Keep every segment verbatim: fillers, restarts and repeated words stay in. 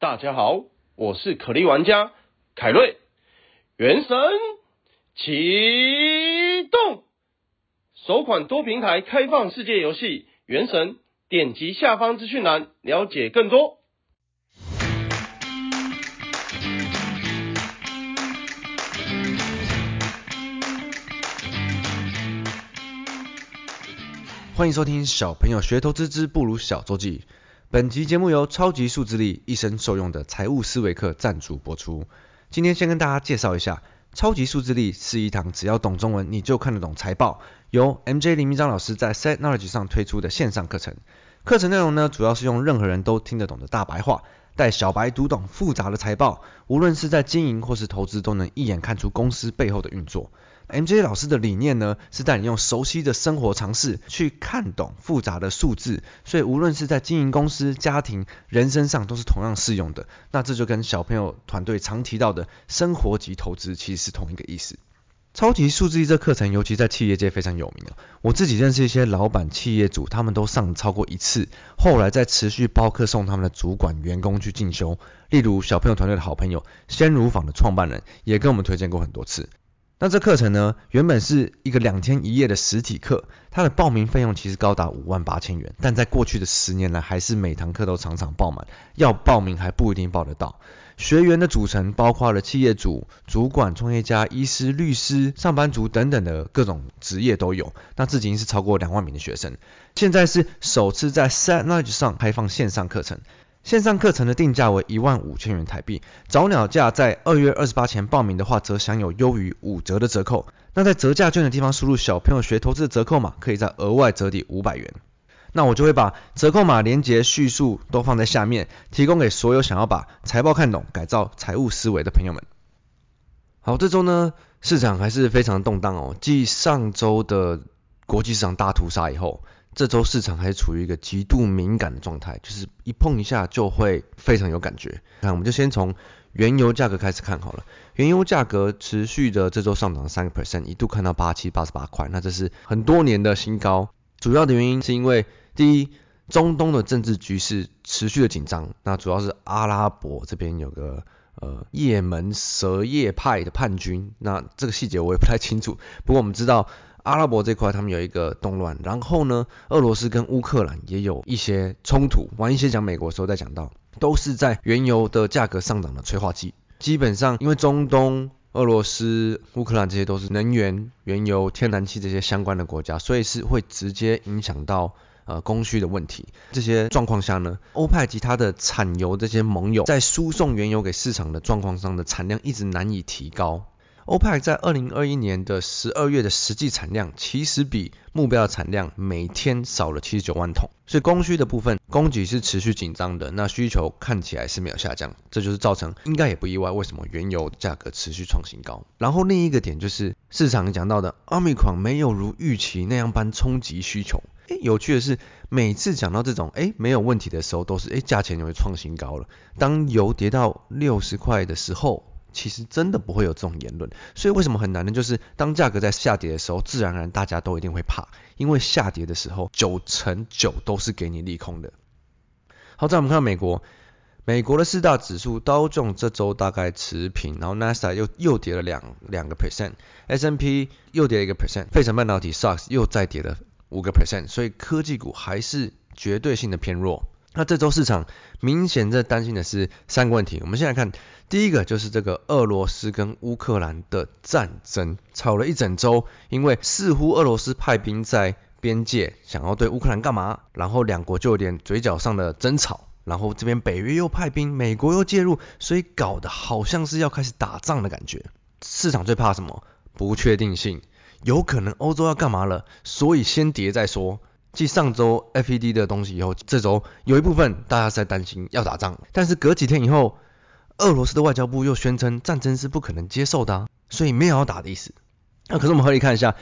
大家好，我是可莉玩家凯瑞。原神启动，首款多平台开放世界游戏《原神》，点击下方资讯栏了解更多。欢迎收听小朋友学投资之不如小周记，本集节目由超级数字力一生受用的财务思维课赞助播出。今天先跟大家介绍一下，超级数字力是一堂只要懂中文你就看得懂财报，由 M J 林明章老师在 S A T Knowledge 上推出的线上课程。课程内容呢，主要是用任何人都听得懂的大白话，带小白读懂复杂的财报，无论是在经营或是投资，都能一眼看出公司背后的运作。M J 老师的理念呢，是带你用熟悉的生活常识去看懂复杂的数字，所以无论是在经营公司、家庭、人生上都是同样适用的。那这就跟小朋友团队常提到的生活及投资其实是同一个意思。超级数字力这课程尤其在企业界非常有名，我自己认识一些老板、企业主，他们都上超过一次，后来再持续包课送他们的主管、员工去进修。例如小朋友团队的好朋友鲜乳坊的创办人也跟我们推荐过很多次。那这课程呢，原本是一个两天一夜的实体课，它的报名费用其实高达五万八千元，但在过去的十年来，还是每堂课都常常爆满，要报名还不一定报得到。学员的组成包括了企业主、主管、创业家、医师、律师、上班族等等的各种职业都有，那至今是超过两万名的学生。现在是首次在 S A T Knowledge 上开放线上课程，线上课程的定价为一万五千元台币，早鸟价在二月二十八前报名的话，则享有优于五折的折扣。那在折价券的地方输入小朋友学投资的折扣码，可以再额外折抵五百元。那我就会把折扣码、连结、叙述都放在下面，提供给所有想要把财报看懂、改造财务思维的朋友们。好，这周呢，市场还是非常动荡哦。继上周的国际市场大屠杀以后，这周市场还处于一个极度敏感的状态，就是一碰一下就会非常有感觉。那我们就先从原油价格开始看好了。原油价格持续的这周上涨 百分之三， 一度看到八十七、八十八块，那这是很多年的新高。主要的原因是因为，第一，中东的政治局势持续的紧张，那主要是阿拉伯这边有个呃，也门什叶派的叛军，那这个细节我也不太清楚，不过我们知道阿拉伯这块他们有一个动乱，然后呢，俄罗斯跟乌克兰也有一些冲突。晚一些讲美国的时候再讲到，都是在原油的价格上涨的催化剂。基本上因为中东、俄罗斯、乌克兰这些都是能源、原油、天然气这些相关的国家，所以是会直接影响到呃供需的问题。这些状况下呢，欧派及它的产油这些盟友在输送原油给市场的状况上的产量一直难以提高。欧派在二零二一年的十二月的实际产量其实比目标的产量每天少了七十九万桶，所以供需的部分，供给是持续紧张的，那需求看起来是没有下降，这就是造成，应该也不意外为什么原油价格持续创新高。然后另一个点就是市场讲到的 Omicron 没有如预期那样般冲击需求。诶，有趣的是，每次讲到这种诶没有问题的时候，都是诶价钱又创新高了。当油跌到六十块的时候，其实真的不会有这种言论。所以为什么很难呢？就是当价格在下跌的时候，自然而然大家都一定会怕，因为下跌的时候九成九都是给你利空的。好，再我们看到美国，美国的四大指数，道琼这周大概持平，然后 Nasdaq 又又跌了两两个 percent， S and P 又跌了一个 percent， 费城半导体 S O X 又再跌了百分之五， 所以科技股还是绝对性的偏弱。那这周市场明显在担心的是三个问题，我们先来看第一个，就是这个俄罗斯跟乌克兰的战争吵了一整周，因为似乎俄罗斯派兵在边界想要对乌克兰干嘛，然后两国就有点嘴角上的争吵，然后这边北约又派兵，美国又介入，所以搞得好像是要开始打仗的感觉。市场最怕什么？不确定性，有可能欧洲要干嘛了，所以先跌再说。继上周 F E D 的东西以后，这周有一部分大家是在担心要打仗，但是隔几天以后，俄罗斯的外交部又宣称战争是不可能接受的、啊、所以没有要打的意思。那可是我们合理看一下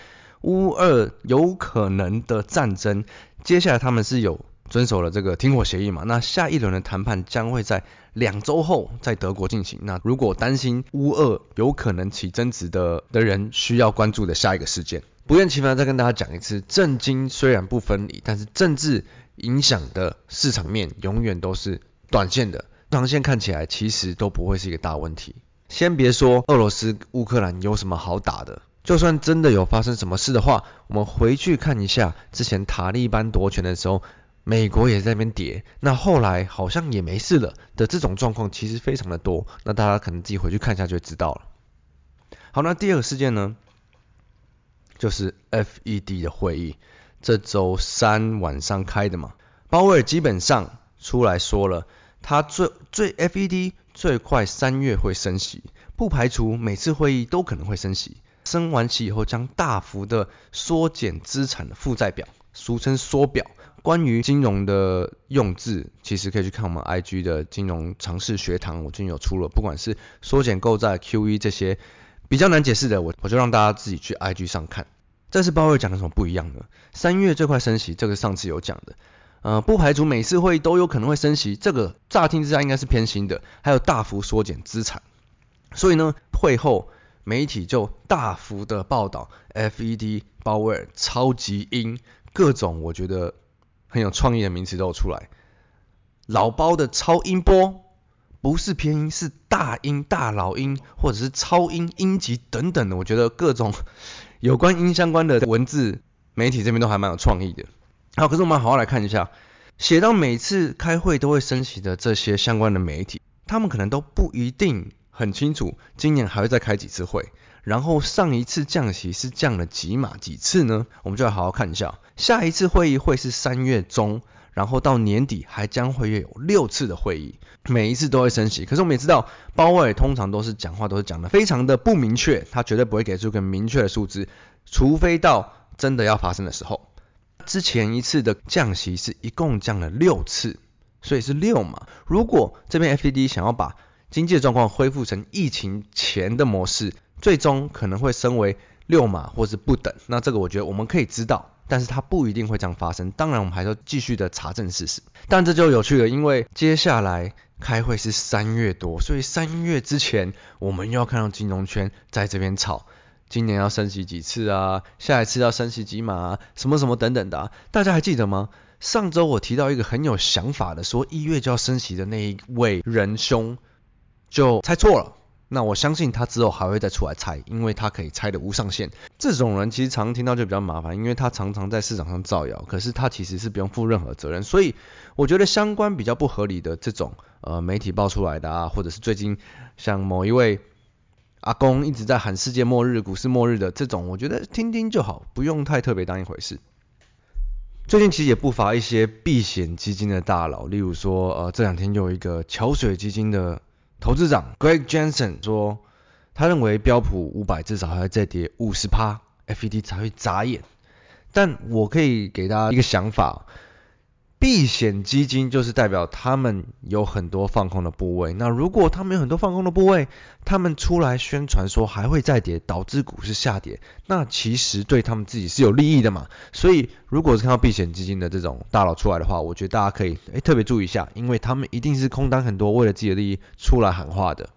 乌俄有可能的战争，接下来他们是有遵守了这个停火协议嘛？那下一轮的谈判将会在两周后在德国进行。那如果担心乌俄有可能起争执的的人，需要关注的下一个事件。不厌其烦再跟大家讲一次，政经虽然不分离，但是政治影响的市场面永远都是短线的，长线看起来其实都不会是一个大问题。先别说俄罗斯乌克兰有什么好打的，就算真的有发生什么事的话，我们回去看一下之前塔利班夺权的时候，美国也在那边跌，那后来好像也没事了的这种状况其实非常的多，那大家可能自己回去看一下就知道了。好，那第二个事件呢，就是 F E D 的会议，这周三晚上开的嘛，鲍威尔基本上出来说了，他最最 F E D 最快三月会升息，不排除每次会议都可能会升息，升完息以后将大幅的缩减资产的负债表，俗称缩表。关于金融的用字，其实可以去看我们 I G 的金融常识学堂，我最近有出了，不管是缩减购债 Q E 这些比较难解释的，我我就让大家自己去 I G 上看。这是鲍威尔讲的什么不一样呢？三月最快升息，这个上次有讲的，呃，不排除每次会议都有可能会升息，这个乍听之下应该是偏心的，还有大幅缩减资产。所以呢，会后媒体就大幅的报道 F E D 鲍威尔超级鹰，各种我觉得很有创意的名词都有出来。老包的超音波，不是偏音，是大音、大老音，或者是超音、音级等等的，我觉得各种有关音相关的文字，媒体这边都还蛮有创意的。好，可是我们好好来看一下，写到每次开会都会升息的这些相关的媒体，他们可能都不一定很清楚今年还会再开几次会，然后上一次降息是降了几码几次呢？我们就来好好看一下，下一次会议会是三月中，然后到年底还将会有六次的会议，每一次都会升息。可是我们也知道，鲍威尔通常都是讲话都是讲的非常的不明确，他绝对不会给出一个明确的数字，除非到真的要发生的时候。之前一次的降息是一共降了六次，所以是六嘛。如果这边 F E D 想要把经济状况恢复成疫情前的模式，最终可能会升为六码或是不等。那这个我觉得我们可以知道。但是它不一定会这样发生，当然我们还要继续的查证事实。但这就有趣了，因为接下来开会是三月多，所以三月之前我们又要看到金融圈在这边吵，今年要升息几次啊，下一次要升息几码啊，什么什么等等的啊。大家还记得吗？上周我提到一个很有想法的，说一月就要升息的那一位仁兄，就猜错了。那我相信他之后还会再出来猜，因为他可以猜的无上限。这种人其实常听到就比较麻烦，因为他常常在市场上造谣，可是他其实是不用负任何责任。所以我觉得相关比较不合理的这种呃媒体爆出来的啊，或者是最近像某一位阿公一直在喊世界末日、股市末日的这种，我觉得听听就好，不用太特别当一回事。最近其实也不乏一些避险基金的大佬，例如说呃这两天有一个桥水基金的投资长 Greg Jensen 说，他认为标普五百至少还会再跌 百分之五十， F E D 才会眨眼。但我可以给大家一个想法，避险基金就是代表他们有很多放空的部位，那如果他们有很多放空的部位，他们出来宣传说还会再跌，导致股市下跌，那其实对他们自己是有利益的嘛。所以如果是看到避险基金的这种大佬出来的话，我觉得大家可以、欸、特别注意一下，因为他们一定是空单很多，为了自己的利益出来喊话的。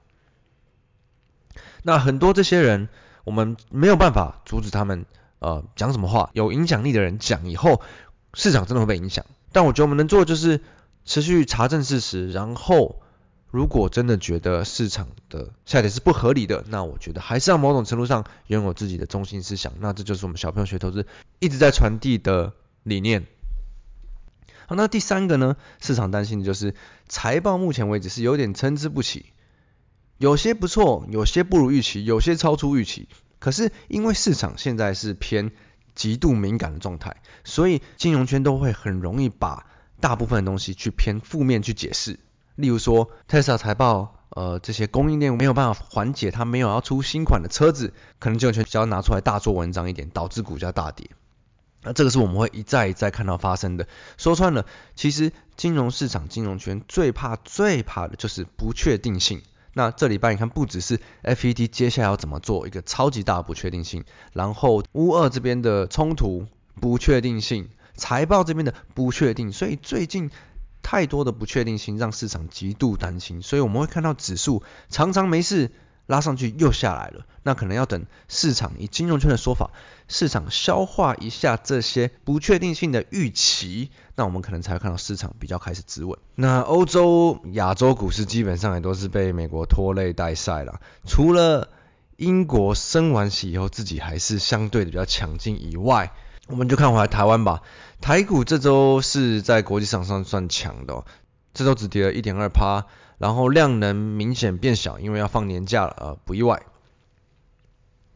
那很多这些人我们没有办法阻止他们呃讲什么话，有影响力的人讲以后，市场真的会被影响。但我觉得我们能做的就是持续查证事实，然后如果真的觉得市场的下跌是不合理的，那我觉得还是要某种程度上拥有自己的中心思想，那这就是我们小朋友学投资一直在传递的理念。好，那第三个呢，市场担心的就是财报目前为止是有点参差不齐，有些不错，有些不如预期，有些超出预期。可是因为市场现在是偏极度敏感的状态，所以金融圈都会很容易把大部分的东西去偏负面去解释。例如说 Tesla 财报呃，这些供应链没有办法缓解，它没有要出新款的车子，可能金融圈就要拿出来大做文章一点，导致股价大跌。那这个是我们会一再一再看到发生的。说穿了，其实金融市场金融圈最怕最怕的就是不确定性。那这礼拜你看，不只是 F E D 接下来要怎么做，一个超级大的不确定性，然后乌俄这边的冲突不确定性，财报这边的不确定，所以最近太多的不确定性让市场极度担心，所以我们会看到指数常常没事，拉上去又下来了，那可能要等市场，以金融圈的说法，市场消化一下这些不确定性的预期，那我们可能才会看到市场比较开始止稳。那欧洲、亚洲股市基本上也都是被美国拖累带赛啦，除了英国升完息以后自己还是相对的比较强劲以外，我们就看回来台湾吧。台股这周是在国际市场上算强的哦，这周只跌了 百分之一点二， 然后量能明显变小，因为要放年假了，呃，不意外。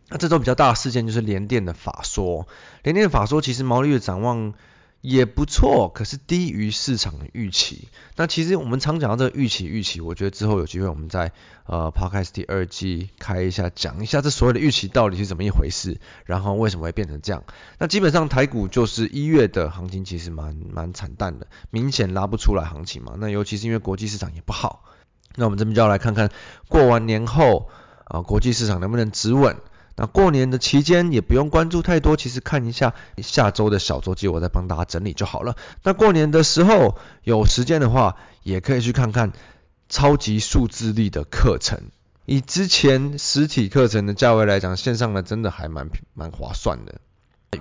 那这周比较大的事件就是联电的法说，联电的法说其实毛利率的展望也不错，可是低于市场的预期。那其实我们常讲到这个预期预期，我觉得之后有机会我们在呃 Podcast 第二季开一下，讲一下这所谓的预期到底是怎么一回事，然后为什么会变成这样。那基本上台股就是一月的行情其实蛮蛮惨淡的，明显拉不出来行情嘛。那尤其是因为国际市场也不好。那我们这边就要来看看过完年后啊、呃、国际市场能不能止稳。那过年的期间也不用关注太多，其实看一下下周的小周记，我再帮大家整理就好了。那过年的时候有时间的话，也可以去看看超级数字力的课程。以之前实体课程的价位来讲，线上的真的还蛮蛮划算的。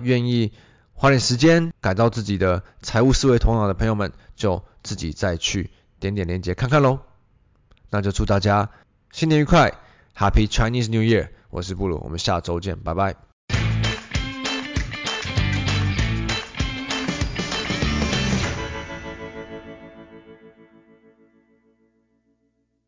愿意花点时间改造自己的财务思维头脑的朋友们，就自己再去点点连结看看咯。那就祝大家新年愉快 ，Happy Chinese New Year！ 我是布鲁，我们下周见，拜拜。